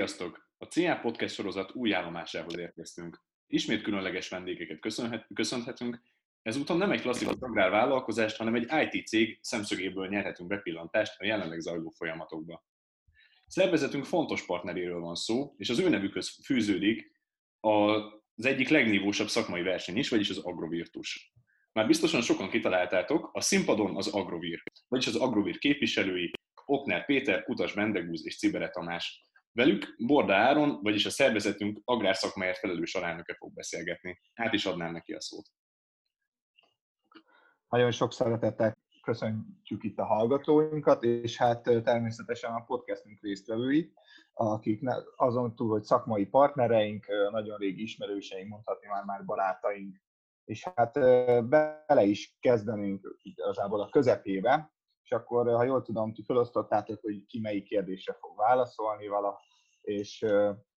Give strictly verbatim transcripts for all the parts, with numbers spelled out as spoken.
Sziasztok! A cé á Podcast sorozat új állomásához érkeztünk. Ismét különleges vendégeket köszönhetünk. Ezúton nem egy klasszikus agrárvállalkozást, hanem egy i té cég szemszögéből nyerhetünk bepillantást a jelenleg zajló folyamatokba. Szervezetünk fontos partneréről van szó, és az ő nevükhöz fűződik az egyik legnívósabb szakmai verseny is, vagyis az Agrovirtus. Már biztosan sokan kitaláltátok, a színpadon az Agrovir, vagyis az Agrovir képviselői, Okner Péter, Kutas Bendegúz és Czibere Tamás. Velük Borda Áron, vagyis a szervezetünk agrárszakmáért felelős alelnöke fog beszélgetni. Hát is adnám neki a szót. Nagyon sok szeretettel köszöntjük itt a hallgatóinkat, és hát természetesen a podcastünk résztvevőit, akik azon túl, hogy szakmai partnereink, nagyon régi ismerőseink, mondhatni már-már barátaink. És hát bele is kezdenünk igazából a közepébe, és akkor, ha jól tudom, ti felosztottátok, hogy ki melyik kérdésre fog válaszolni vala, és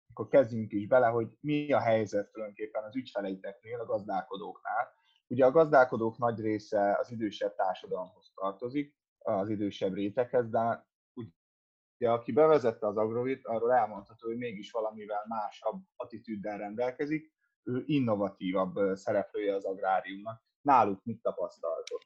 akkor kezdjünk is bele, hogy mi a helyzet tulajdonképpen az ügyfeleiteknél, a gazdálkodóknál. Ugye a gazdálkodók nagy része az idősebb társadalomhoz tartozik, az idősebb réteghez, de ugye, aki bevezette az Agrovit, arról elmondható, hogy mégis valamivel másabb attitűddel rendelkezik, ő innovatívabb szereplője az agráriumnak. Náluk mit tapasztaltok?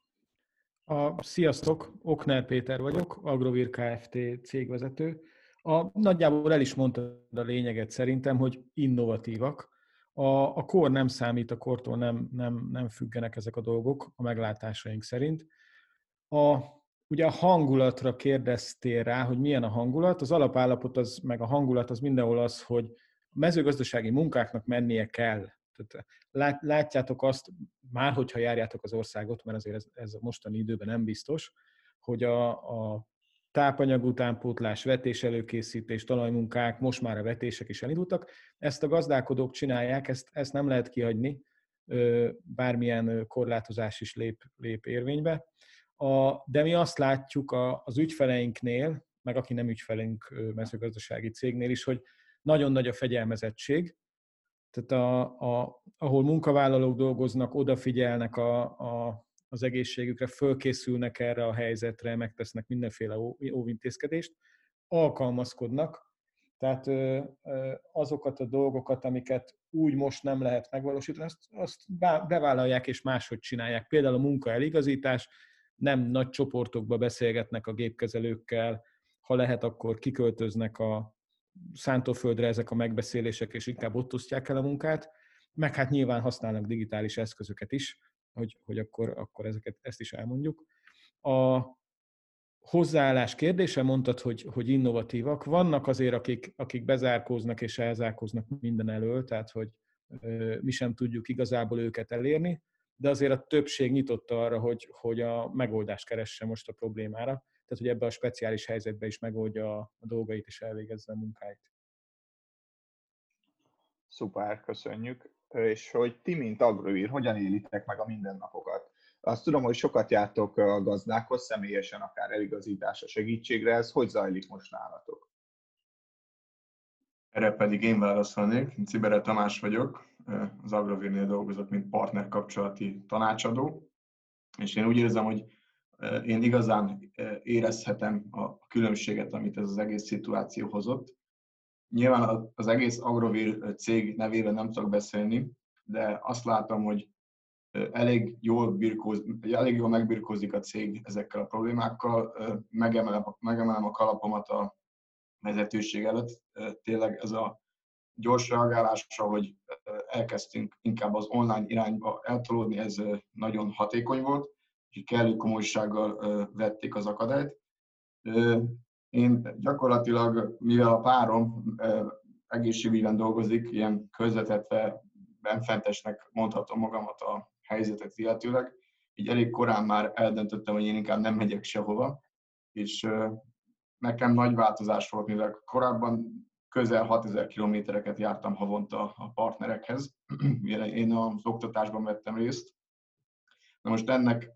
A, sziasztok, Okner Péter vagyok, Agrovir Kft. Cégvezető. A, nagyjából el is mondtad a lényeget szerintem, hogy innovatívak. A, a kor nem számít, a kortól nem, nem, nem függenek ezek a dolgok a meglátásaink szerint. A, ugye a hangulatra kérdeztél rá, hogy milyen a hangulat. Az alapállapot, az, meg a hangulat az mindenhol az, hogy a mezőgazdasági munkáknak mennie kell. Tehát látjátok azt, már hogyha járjátok az országot, mert azért ez, ez a mostani időben nem biztos, hogy a, a tápanyag utánpótlás, vetés előkészítés, talajmunkák, most már a vetések is elindultak. Ezt a gazdálkodók csinálják, ezt, ezt nem lehet kihagyni, bármilyen korlátozás is lép, lép érvénybe. A, de mi azt látjuk a, az ügyfeleinknél, meg aki nem ügyfelünk mezőgazdasági cégnél is, hogy nagyon nagy a fegyelmezettség. Tehát a, a, ahol munkavállalók dolgoznak, odafigyelnek a, a, az egészségükre, fölkészülnek erre a helyzetre, megtesznek mindenféle óvintézkedést, alkalmazkodnak. Tehát ö, ö, azokat a dolgokat, amiket úgy most nem lehet megvalósítani, azt, azt bevállalják és máshogy csinálják. Például a munkaeligazítás, nem nagy csoportokba beszélgetnek a gépkezelőkkel, ha lehet, akkor kiköltöznek a szántóföldre ezek a megbeszélések, és inkább ott osztják el a munkát, meg hát nyilván használnak digitális eszközöket is, hogy, hogy akkor, akkor ezeket, ezt is elmondjuk. A hozzáállás kérdése, mondtad, hogy, hogy innovatívak. Vannak azért, akik, akik bezárkóznak és elzárkóznak minden elől, tehát hogy ö, mi sem tudjuk igazából őket elérni, de azért a többség nyitotta arra, hogy, hogy a megoldást keresse most a problémára. Tehát, hogy ebben a speciális helyzetben is megoldja a dolgait és elvégezze a munkáit. Szuper, köszönjük. És hogy ti, mint Agrovir, hogyan élitek meg a mindennapokat? Azt tudom, hogy sokat jártok a gazdákhoz, személyesen akár eligazításra, segítségre. Ez hogy zajlik most nálatok? Erre pedig én válaszolnék. Czibere Tamás vagyok. Az Agrovirnél dolgozok, mint partnerkapcsolati tanácsadó. És én úgy érzem, hogy én igazán érezhetem a különbséget, amit ez az egész szituáció hozott. Nyilván az egész Agrovir cég nevében nem tudok beszélni, de azt látom, hogy elég jól, birkóz, elég jól megbirkózik a cég ezekkel a problémákkal. Megemelem, megemelem a kalapomat a vezetőség előtt. Tényleg ez a gyors reagálása, hogy elkezdtünk inkább az online irányba eltolódni, ez nagyon hatékony volt. Úgyhogy kellő komolysággal vették az akadályt. Én gyakorlatilag, mivel a párom egészségügyben dolgozik, ilyen közvetetve benfentesnek mondhatom magamat a helyzetet illetőleg, így elég korán már eldöntöttem, hogy én inkább nem megyek sehova, és nekem nagy változás volt, mivel korábban közel hatezer kilométereket jártam havonta a partnerekhez, mivel én az oktatásban vettem részt. Na most ennek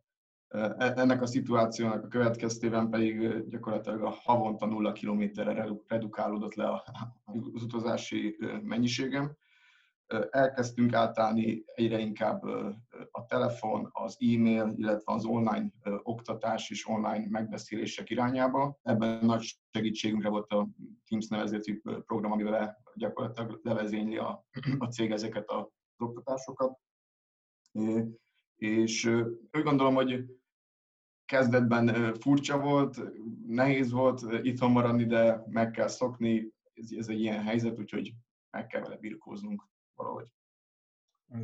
Ennek a szituációnak a következtében pedig gyakorlatilag a havonta nulla kilométerre redukálódott le az utazási mennyiségem. Elkezdtünk átállni egyre inkább a telefon, az e-mail, illetve az online oktatás és online megbeszélések irányába. Ebben nagy segítségünkre volt a Teams nevezetű program, amivel gyakorlatilag levezényli a, a cég ezeket az oktatásokat. És úgy gondolom, hogy kezdetben furcsa volt, nehéz volt itthon maradni, de meg kell szokni, ez egy ilyen helyzet, úgyhogy meg kell vele birkóznunk valahogy.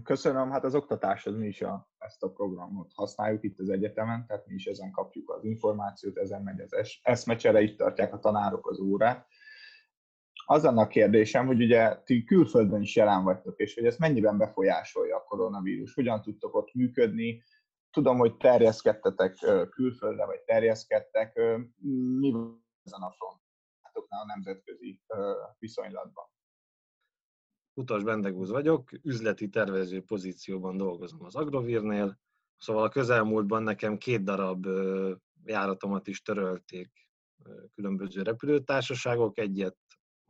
Köszönöm, hát az oktatáshoz mi is a, ezt a programot használjuk itt az egyetemen, tehát mi is ezen kapjuk az információt, ezen megy az es, eszmecsere, itt tartják a tanárok az órát. Az lenne a kérdésem, hogy ugye ti külföldön is jelen vagytok, és hogy ezt mennyiben befolyásolja a koronavírus, hogyan tudtok ott működni, tudom, hogy terjeszkedtetek külföldre, vagy terjeszkedtek, mi van ezen a frontoknál a nemzetközi viszonylatban? Kutas Bendegúz vagyok, üzleti tervező pozícióban dolgozom az Agrovirnél, szóval a közelmúltban nekem két darab járatomat is törölték különböző repülőtársaságok, egyet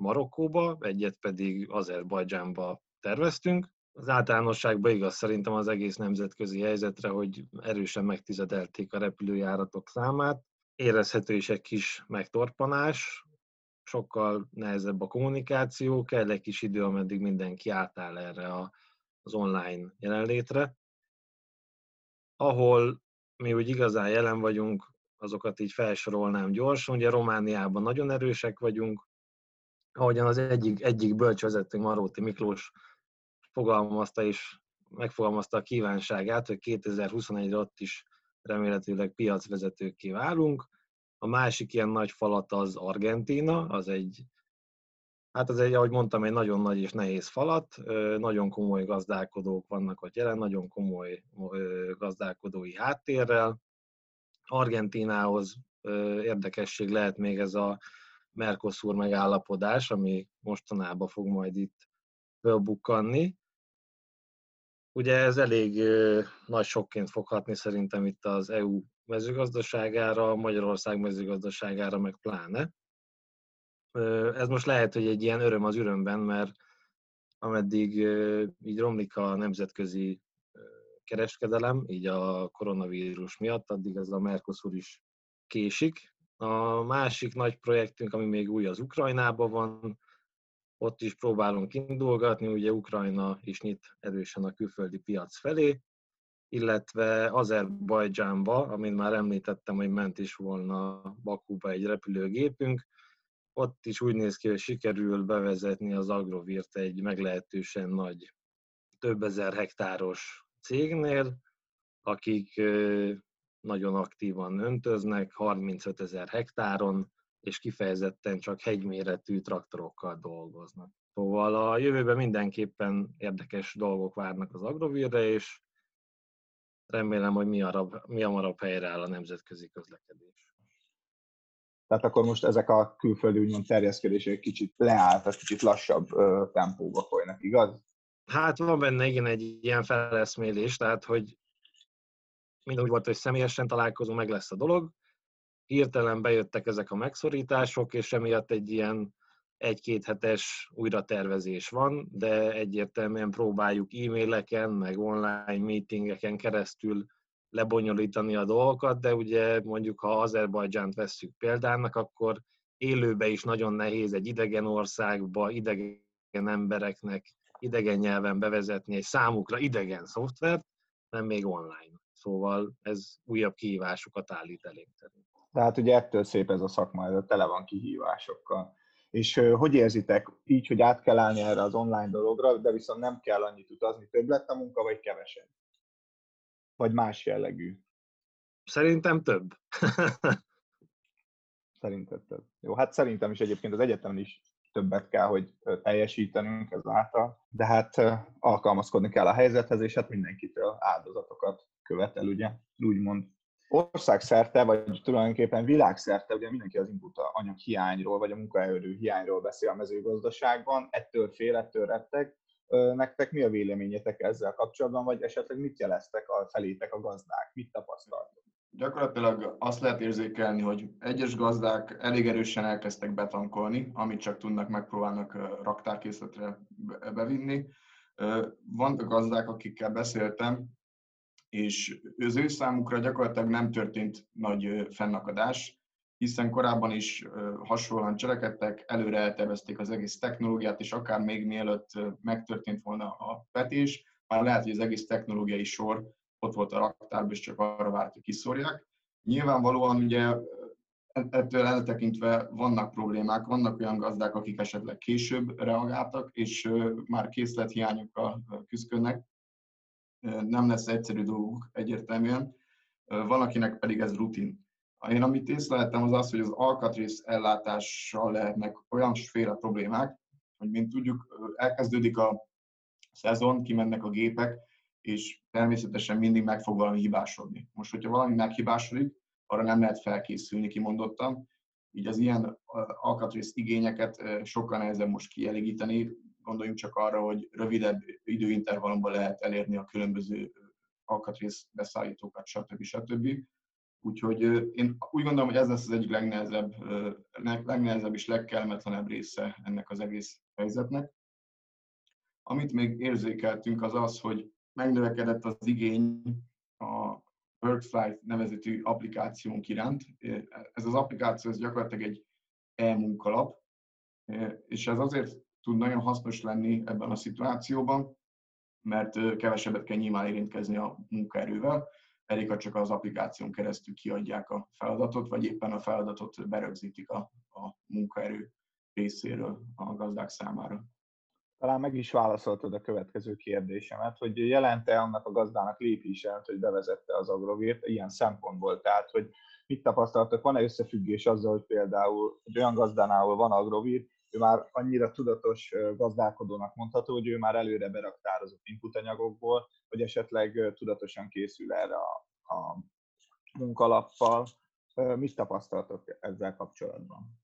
Marokkóba, egyet pedig Azerbajdzsánba terveztünk. Az általánosságban igaz szerintem az egész nemzetközi helyzetre, hogy erősen megtizedelték a repülőjáratok számát. Érezhető is egy kis megtorpanás, sokkal nehezebb a kommunikáció, kell egy kis idő, ameddig mindenki átáll erre a, az online jelenlétre. Ahol mi úgy igazán jelen vagyunk, azokat így felsorolnám gyorsan, ugye Romániában nagyon erősek vagyunk, ahogyan az egyik, egyik bölcsvezetőnk, Maróti Miklós fogalmazta és megfogalmazta a kívánságát, hogy kétezer-huszonegyre ott is remélhetőleg piacvezetőkké válunk. A másik ilyen nagy falat az Argentína, az egy, hát az egy, ahogy mondtam, egy nagyon nagy és nehéz falat, nagyon komoly gazdálkodók vannak ott jelen, nagyon komoly gazdálkodói háttérrel. Argentínához érdekesség lehet még ez a Mercosur megállapodás, ami mostanában fog majd itt fölbukkanni. Ugye ez elég nagy sokként fog hatni szerintem itt az é u mezőgazdaságára, Magyarország mezőgazdaságára meg pláne. Ez most lehet, hogy egy ilyen öröm az ürömben, mert ameddig így romlik a nemzetközi kereskedelem, így a koronavírus miatt, addig ez a Mercosur is késik. A másik nagy projektünk, ami még új, az Ukrajnában van, ott is próbálunk indulgatni, ugye Ukrajna is nyit erősen a külföldi piac felé, illetve Azerbajdzsánba, amit már említettem, hogy ment is volna Bakúba egy repülőgépünk, ott is úgy néz ki, hogy sikerül bevezetni az Agrovirt egy meglehetősen nagy, több ezer hektáros cégnél, akik nagyon aktívan öntöznek, harmincötezer hektáron, és kifejezetten csak hegyméretű traktorokkal dolgoznak. Szóval a jövőben mindenképpen érdekes dolgok várnak az Agrovirre, és remélem, hogy mi hamarabb helyreáll a nemzetközi közlekedés. Tehát akkor most ezek a külföldi úgymond terjeszkedések kicsit leállt, kicsit lassabb tempóba folynak, igaz? Hát van benne igen egy ilyen feleszmélés, tehát hogy minden úgy volt, hogy személyesen találkozó, meg lesz a dolog. Hirtelen bejöttek ezek a megszorítások, és emiatt egy ilyen egy-két hetes újratervezés van, de egyértelműen próbáljuk e-maileken, meg online meetingeken keresztül lebonyolítani a dolgokat, de ugye mondjuk, ha Azerbajdzsánt vesszük példának, akkor élőbe is nagyon nehéz egy idegen országba, idegen embereknek, idegen nyelven bevezetni egy számukra idegen szoftvert, nem még online. Szóval ez újabb kihívásokat állít elénk. Tehát ugye ettől szép ez a szakma, ez a tele van kihívásokkal. És hogy érzitek így, hogy át kell állni erre az online dologra, de viszont nem kell annyit utazni, több lett a munka, vagy kevesebb? Vagy más jellegű? Szerintem több. Szerintem több. Jó, hát szerintem is egyébként az egyetemen is többet kell, hogy teljesítenünk ezáltal, de hát alkalmazkodni kell a helyzethez, és hát mindenkitől áldozatokat követel, ugye, úgymond. Országszerte, vagy tulajdonképpen világszerte, ugye mindenki az input anyag hiányról, vagy a munkaerő hiányról beszél a mezőgazdaságban, ettől fél, ettől retteg. Nektek mi a véleményetek ezzel kapcsolatban, vagy esetleg mit jeleztek a felétek a gazdák, mit tapasztaltok? Gyakorlatilag azt lehet érzékelni, hogy egyes gazdák elég erősen elkezdtek betankolni, amit csak tudnak, megpróbálnak raktárkészletre bevinni. Vannak gazdák, akikkel beszéltem, és az ő számukra gyakorlatilag nem történt nagy fennakadás, hiszen korábban is hasonlóan cselekedtek, előre eltervezték az egész technológiát, és akár még mielőtt megtörtént volna a vetés, már lehet, hogy az egész technológiai sor ott volt a raktárban, és csak arra várt, hogy kiszórják. Nyilvánvalóan ugye ettől eltekintve vannak problémák, vannak olyan gazdák, akik esetleg később reagáltak, és már készlethiányokkal küzdködnek. Nem lesz egyszerű dolguk egyértelműen, van, akinek pedig ez rutin. Én amit észleltem, az az, hogy az alkatrész ellátással lehetnek olyanféle problémák, hogy mint tudjuk, elkezdődik a szezon, kimennek a gépek, és természetesen mindig meg fog valami hibásodni. Most, hogyha valami meghibásodik, arra nem lehet felkészülni, kimondottam. Így az ilyen alkatrész igényeket sokkal nehezebb most kielégíteni. Gondoljunk csak arra, hogy rövidebb időintervallumban lehet elérni a különböző alkatrész beszállítókat, stb. stb. Úgyhogy én úgy gondolom, hogy ez lesz az egyik legnehezebb, legnehezebb és legkellemetlenebb része ennek az egész helyzetnek. Amit még érzékeltünk, az az, hogy megnövekedett az igény a WorkSlide nevezetű applikációnk iránt. Ez az applikáció ez gyakorlatilag egy e-munkalap, és ez azért tud nagyon hasznos lenni ebben a szituációban, mert kevesebbet kell nyilván érintkezni a munkaerővel, elég ha csak az applikáción keresztül kiadják a feladatot, vagy éppen a feladatot berögzítik a, a munkaerő részéről a gazdák számára. Talán meg is válaszoltad a következő kérdésemet, hogy jelent-e annak a gazdának lépése, hogy bevezette az Agrovirt ilyen szempontból, tehát hogy mit tapasztaltak, van-e összefüggés azzal, hogy például egy olyan gazdánál, ahol van Agrovirt, ő már annyira tudatos gazdálkodónak mondható, hogy ő már előre beraktározott inputanyagokból, hogy esetleg tudatosan készül erre a, a munkalappal. Mit tapasztaltok ezzel kapcsolatban?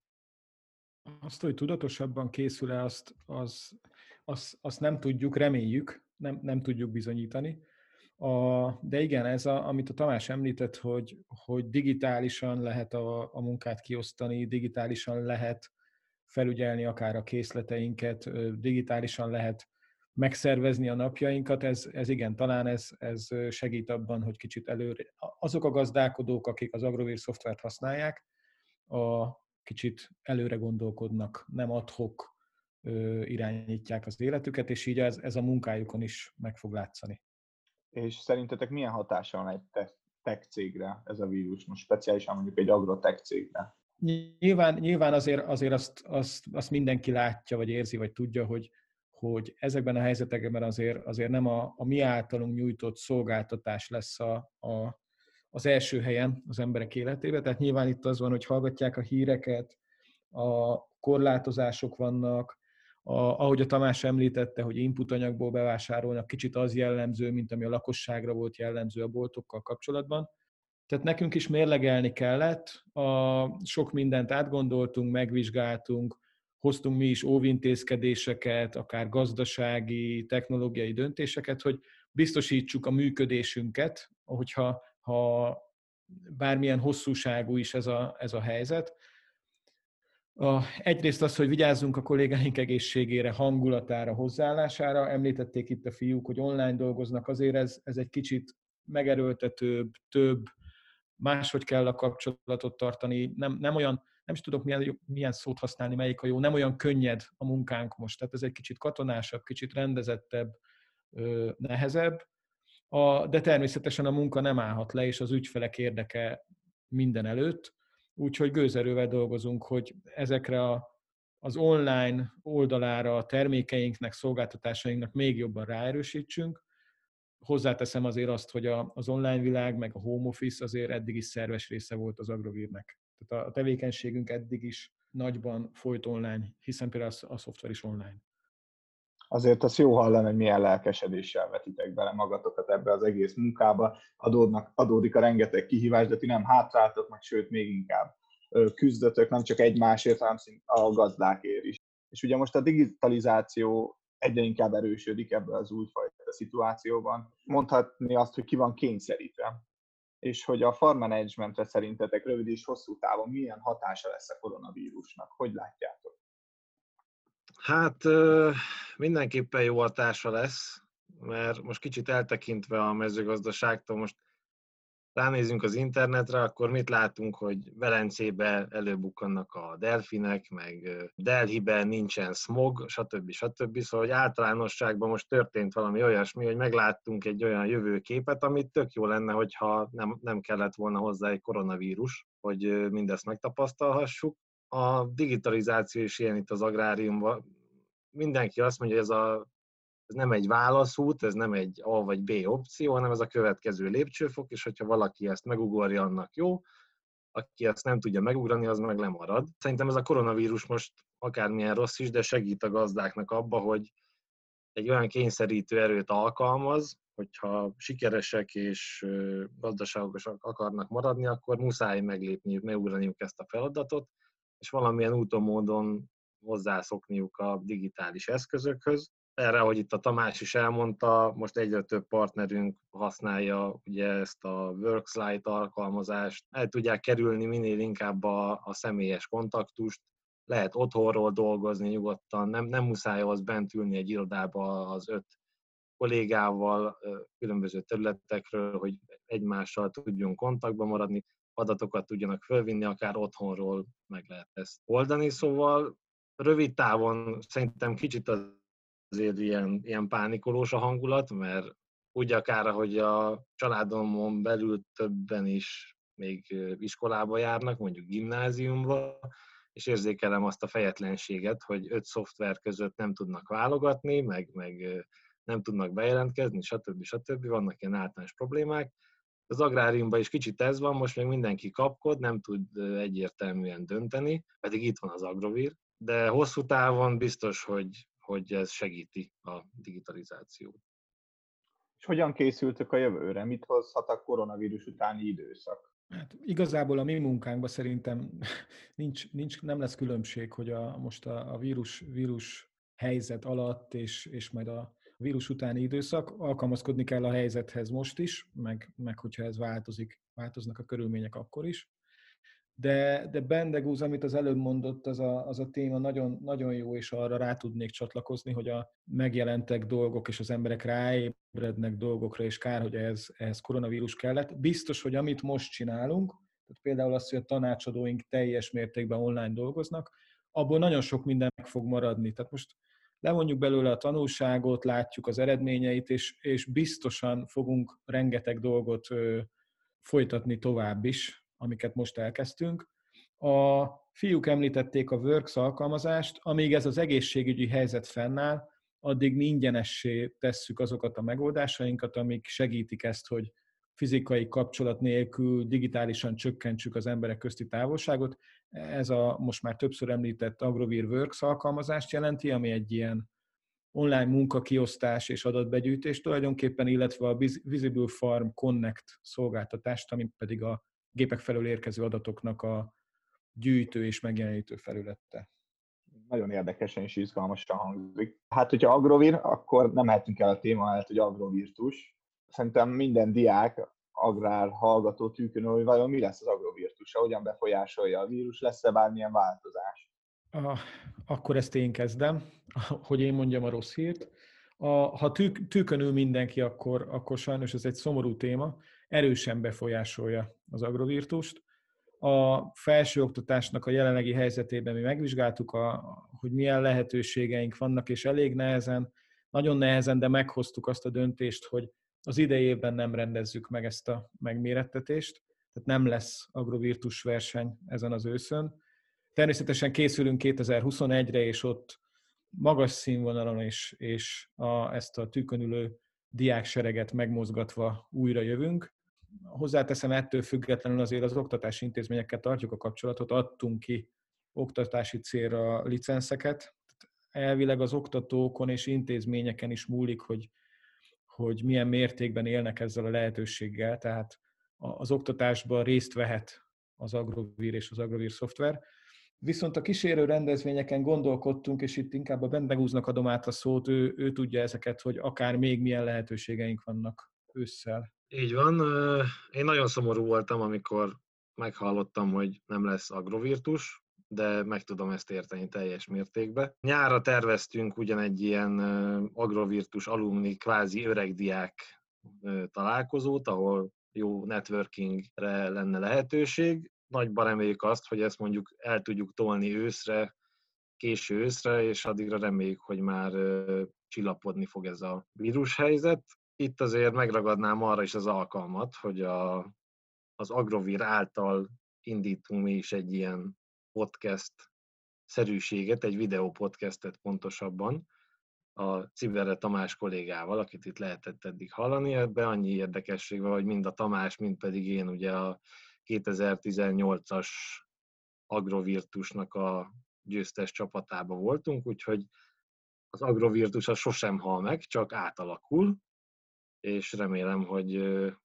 Azt, hogy tudatosabban készül-e, azt, az, azt, azt nem tudjuk, reméljük, nem, nem tudjuk bizonyítani. A, de igen, ez, a, amit a Tamás említett, hogy, hogy digitálisan lehet a, a munkát kiosztani, digitálisan lehet felügyelni akár a készleteinket, digitálisan lehet megszervezni a napjainkat, ez, ez igen, talán ez, ez segít abban, hogy kicsit előre. Azok a gazdálkodók, akik az Agrovir szoftvert használják, a kicsit előre gondolkodnak, nem ad-hoc irányítják az életüket, és így ez, ez a munkájukon is meg fog látszani. És szerintetek milyen hatása van egy tech cégre ez a vírus, most speciálisan mondjuk egy agrotech cégre? Nyilván, nyilván azért, azért azt, azt, azt mindenki látja, vagy érzi, vagy tudja, hogy, hogy ezekben a helyzetekben azért, azért nem a, a mi általunk nyújtott szolgáltatás lesz a, a, az első helyen az emberek életében. Tehát nyilván itt az van, hogy hallgatják a híreket, a korlátozások vannak, a, ahogy a Tamás említette, hogy inputanyagból bevásárolnak, kicsit az jellemző, mint ami a lakosságra volt jellemző a boltokkal kapcsolatban. Tehát nekünk is mérlegelni kellett, a sok mindent átgondoltunk, megvizsgáltunk, hoztunk mi is óvintézkedéseket, akár gazdasági, technológiai döntéseket, hogy biztosítsuk a működésünket, hogyha ha bármilyen hosszúságú is ez a, ez a helyzet. A, egyrészt az, hogy vigyázzunk a kollégáink egészségére, hangulatára, hozzáállására. Említették itt a fiúk, hogy online dolgoznak, azért ez, ez egy kicsit megerőltetőbb, több, máshogy kell a kapcsolatot tartani, nem, nem olyan, nem is tudok milyen, milyen szót használni, melyik a jó, nem olyan könnyed a munkánk most, tehát ez egy kicsit katonásabb, kicsit rendezettebb, nehezebb, a, de természetesen a munka nem állhat le, és az ügyfelek érdeke minden előtt, úgyhogy gőzerővel dolgozunk, hogy ezekre a, az online oldalára a termékeinknek, szolgáltatásainknak még jobban ráerősítsünk. Hozzáteszem azért azt, hogy az online világ, meg a home office azért eddig is szerves része volt az Agrovirnek. Tehát a tevékenységünk eddig is nagyban folyt online, hiszen például a szoftver is online. Azért azt jó hallani, hogy milyen lelkesedéssel vetitek bele magatokat ebbe az egész munkába. Adódnak, adódik a rengeteg kihívás, de ti nem hátráltok meg, sőt még inkább küzdötök, nem csak egymásért, hanem a gazdákért is. És ugye most a digitalizáció egyre inkább erősödik ebben az újfajta szituációban. Mondhatni azt, hogy ki van kényszerítve, és hogy a farm managementre szerintetek rövid és hosszú távon milyen hatása lesz a koronavírusnak? Hogy látjátok? Hát mindenképpen jó hatása lesz, mert most kicsit eltekintve a mezőgazdaságtól, most ránézünk az internetre, akkor mit látunk, hogy Velencébe előbukkannak a delfinek, meg Delhiben nincsen smog, stb. stb. Szóval hogy általánosságban most történt valami olyasmi, hogy megláttunk egy olyan jövőképet, amit tök jó lenne, hogyha nem, nem kellett volna hozzá egy koronavírus, hogy mindezt megtapasztalhassuk. A digitalizáció is ilyen itt az agráriumban. Mindenki azt mondja, hogy ez, a, ez nem egy válaszút, ez nem egy A vagy B opció, hanem ez a következő lépcsőfok, és hogyha valaki ezt megugorja, annak jó, aki ezt nem tudja megugrani, az meg lemarad. Szerintem ez a koronavírus most akármilyen rossz is, de segít a gazdáknak abba, hogy egy olyan kényszerítő erőt alkalmaz, hogyha sikeresek és gazdaságosak akarnak maradni, akkor muszáj meglépniük, megugraniuk ezt a feladatot, és valamilyen úton, módon hozzászokniuk a digitális eszközökhöz. Erre, ahogy itt a Tamás is elmondta, most egyre több partnerünk használja ugye ezt a WorkSlide alkalmazást. El tudják kerülni minél inkább a, a személyes kontaktust. Lehet otthonról dolgozni nyugodtan, nem, nem muszáj ahhoz bent ülni egy irodába az öt kollégával különböző területekről, hogy egymással tudjunk kontaktba maradni, adatokat tudjanak fölvinni, akár otthonról meg lehet ezt oldani. Szóval rövid távon szerintem kicsit azért ilyen, ilyen pánikolós a hangulat, mert úgy akár, ahogy a családomon belül többen is még iskolába járnak, mondjuk gimnáziumba, és érzékelem azt a fejetlenséget, hogy öt szoftver között nem tudnak válogatni, meg, meg nem tudnak bejelentkezni, stb. stb. Vannak ilyen általános problémák. Az agráriumban is kicsit ez van, most még mindenki kapkod, nem tud egyértelműen dönteni, pedig itt van az Agrovir, de hosszú távon biztos, hogy, hogy ez segíti a digitalizációt. És hogyan készültök a jövőre? Mit hozhat a koronavírus utáni időszak? Hát igazából a mi munkánkban szerintem nincs, nincs, nem lesz különbség, hogy a, most a, a vírus, vírus helyzet alatt és, és majd a vírus utáni időszak, alkalmazkodni kell a helyzethez most is, meg, meg hogyha ez változik, változnak a körülmények akkor is. De, de Bendegúz, amit az előbb mondott, az a, az a téma nagyon, nagyon jó, és arra rá tudnék csatlakozni, hogy a megjelentek dolgok, és az emberek ráébrednek dolgokra, és kár, hogy ehhez, ehhez koronavírus kellett. Biztos, hogy amit most csinálunk, tehát például az, hogy a tanácsadóink teljes mértékben online dolgoznak, abból nagyon sok minden meg fog maradni. Tehát most levonjuk belőle a tanulságot, látjuk az eredményeit, és, és biztosan fogunk rengeteg dolgot ö, folytatni tovább is, amiket most elkezdtünk. A fiúk említették a Works alkalmazást, amíg ez az egészségügyi helyzet fennáll, addig mi ingyenessé tesszük azokat a megoldásainkat, amik segítik ezt, hogy fizikai kapcsolat nélkül digitálisan csökkentsük az emberek közti távolságot. Ez a most már többször említett Agrovir WORKS alkalmazást jelenti, ami egy ilyen online munkakiosztás és adatbegyűjtés tulajdonképpen, illetve a Visible Farm Connect szolgáltatást, ami pedig a gépek felől érkező adatoknak a gyűjtő és megjelenítő felülete. Nagyon érdekesen és izgalmasan hangzik. Hát, hogyha Agrovir, akkor nem mehetünk el a téma mellett, hogy Agrovirtus. Szerintem minden diák, agrár hallgató tűkön, hogy vajon mi lesz az agrovirtusa, hogyan befolyásolja a vírus, lesz-e bármilyen változás? Ah, akkor ezt én kezdem, hogy én mondjam a rossz hírt. A, ha tűk, tűkön ül mindenki, akkor, akkor sajnos ez egy szomorú téma, erősen befolyásolja az agrovirtust. A felsőoktatásnak a jelenlegi helyzetében mi megvizsgáltuk, a, hogy milyen lehetőségeink vannak, és elég nehezen, nagyon nehezen, de meghoztuk azt a döntést, hogy az idei évben nem rendezzük meg ezt a megmérettetést, tehát nem lesz agrovirtus verseny ezen az őszön. Természetesen készülünk kétezer-huszonegyre, és ott magas színvonalon is, és a, ezt a tűkönülő diáksereget megmozgatva újra jövünk. Hozzáteszem, ettől függetlenül azért az oktatási intézményekkel tartjuk a kapcsolatot, adtunk ki oktatási célra licenszeket. Elvileg az oktatókon és intézményeken is múlik, hogy hogy milyen mértékben élnek ezzel a lehetőséggel, tehát az oktatásban részt vehet az Agrovir és az Agrovir szoftver. Viszont a kísérő rendezvényeken gondolkodtunk, és itt inkább a Bendegúznak adom át a szót, ő, ő tudja ezeket, hogy akár még milyen lehetőségeink vannak ősszel. Így van. Én nagyon szomorú voltam, amikor meghallottam, hogy nem lesz Agrovirtus, de meg tudom ezt érteni teljes mértékben. Nyárra terveztünk ugyan egy ilyen Agrovirtus alumni, kvázi öregdiák találkozót, ahol jó networkingre lenne lehetőség. Nagyban reméljük azt, hogy ezt mondjuk el tudjuk tolni őszre, késő őszre, és addigra reméljük, hogy már csillapodni fog ez a vírushelyzet. Itt azért megragadnám arra is az alkalmat, hogy a, az Agrovir által indítunk mi is egy ilyen podcast-szerűséget, egy videópodcastet pontosabban, a Czibere Tamás kollégával, akit itt lehetett eddig hallani. Ebben annyi érdekesség van, hogy mind a Tamás, mind pedig én ugye a kétezer-tizennyolcas Agrovirtusnak a győztes csapatában voltunk, úgyhogy az Agrovirtus az sosem hal meg, csak átalakul, és remélem, hogy a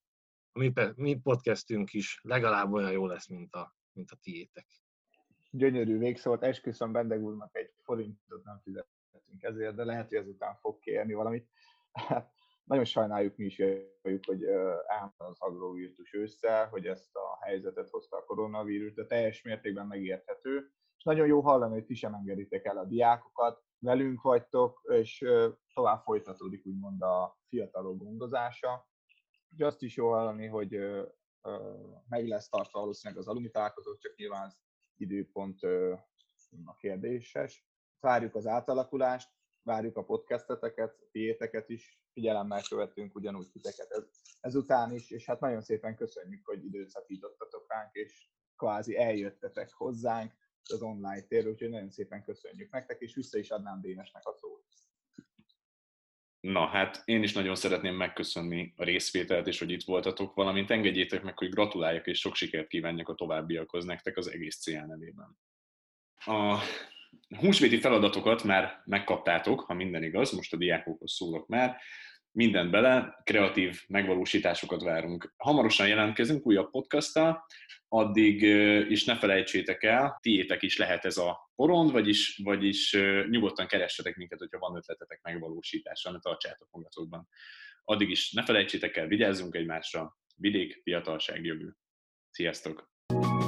mi, mi podcastünk is legalább olyan jó lesz, mint a, mint a tiétek. Gyönyörű végszót, esküszöm Bendegúznak, egy forintot nem fizettünk ezért, de lehet, hogy ezután fog kérni valamit. Nagyon sajnáljuk mi is, hogy elment az Agrovirtus ősszel, hogy ezt a helyzetet hozta a koronavírus, de teljes mértékben megérthető. És nagyon jó hallani, hogy ti sem engeditek el a diákokat, velünk vagytok, és tovább folytatódik úgymond a fiatalok gondozása. És azt is jó hallani, hogy meg lesz tartva valószínűleg az alumni találkozó, csak nyilván az időpont a kérdéses. Várjuk az átalakulást, várjuk a podcasteteket, tiéteket is, figyelemmel követünk ugyanúgy titeket ezután is, és hát nagyon szépen köszönjük, hogy időt szakítottatok ránk, és kvázi eljöttetek hozzánk az online térről, úgyhogy nagyon szépen köszönjük nektek, és vissza is adnám Dénesnek a szót. Na hát, én is nagyon szeretném megköszönni a részvételt, és hogy itt voltatok, valamint engedjétek meg, hogy gratuláljak, és sok sikert kívánjak a továbbiakhoz nektek az egész cé á nevében. A húsvéti feladatokat már megkaptátok, ha minden igaz, most a diákokhoz szólok már, mindent bele, kreatív megvalósításokat várunk. Hamarosan jelentkezünk újabb podcasttal, addig is ne felejtsétek el, tiétek is lehet ez a porond, vagyis, vagyis nyugodtan keressetek minket, hogyha van ötletetek megvalósításra, ne tartsátok magatokban. Addig is ne felejtsétek el, vigyázzunk egymásra, vidék, fiatalság, jövő. Sziasztok!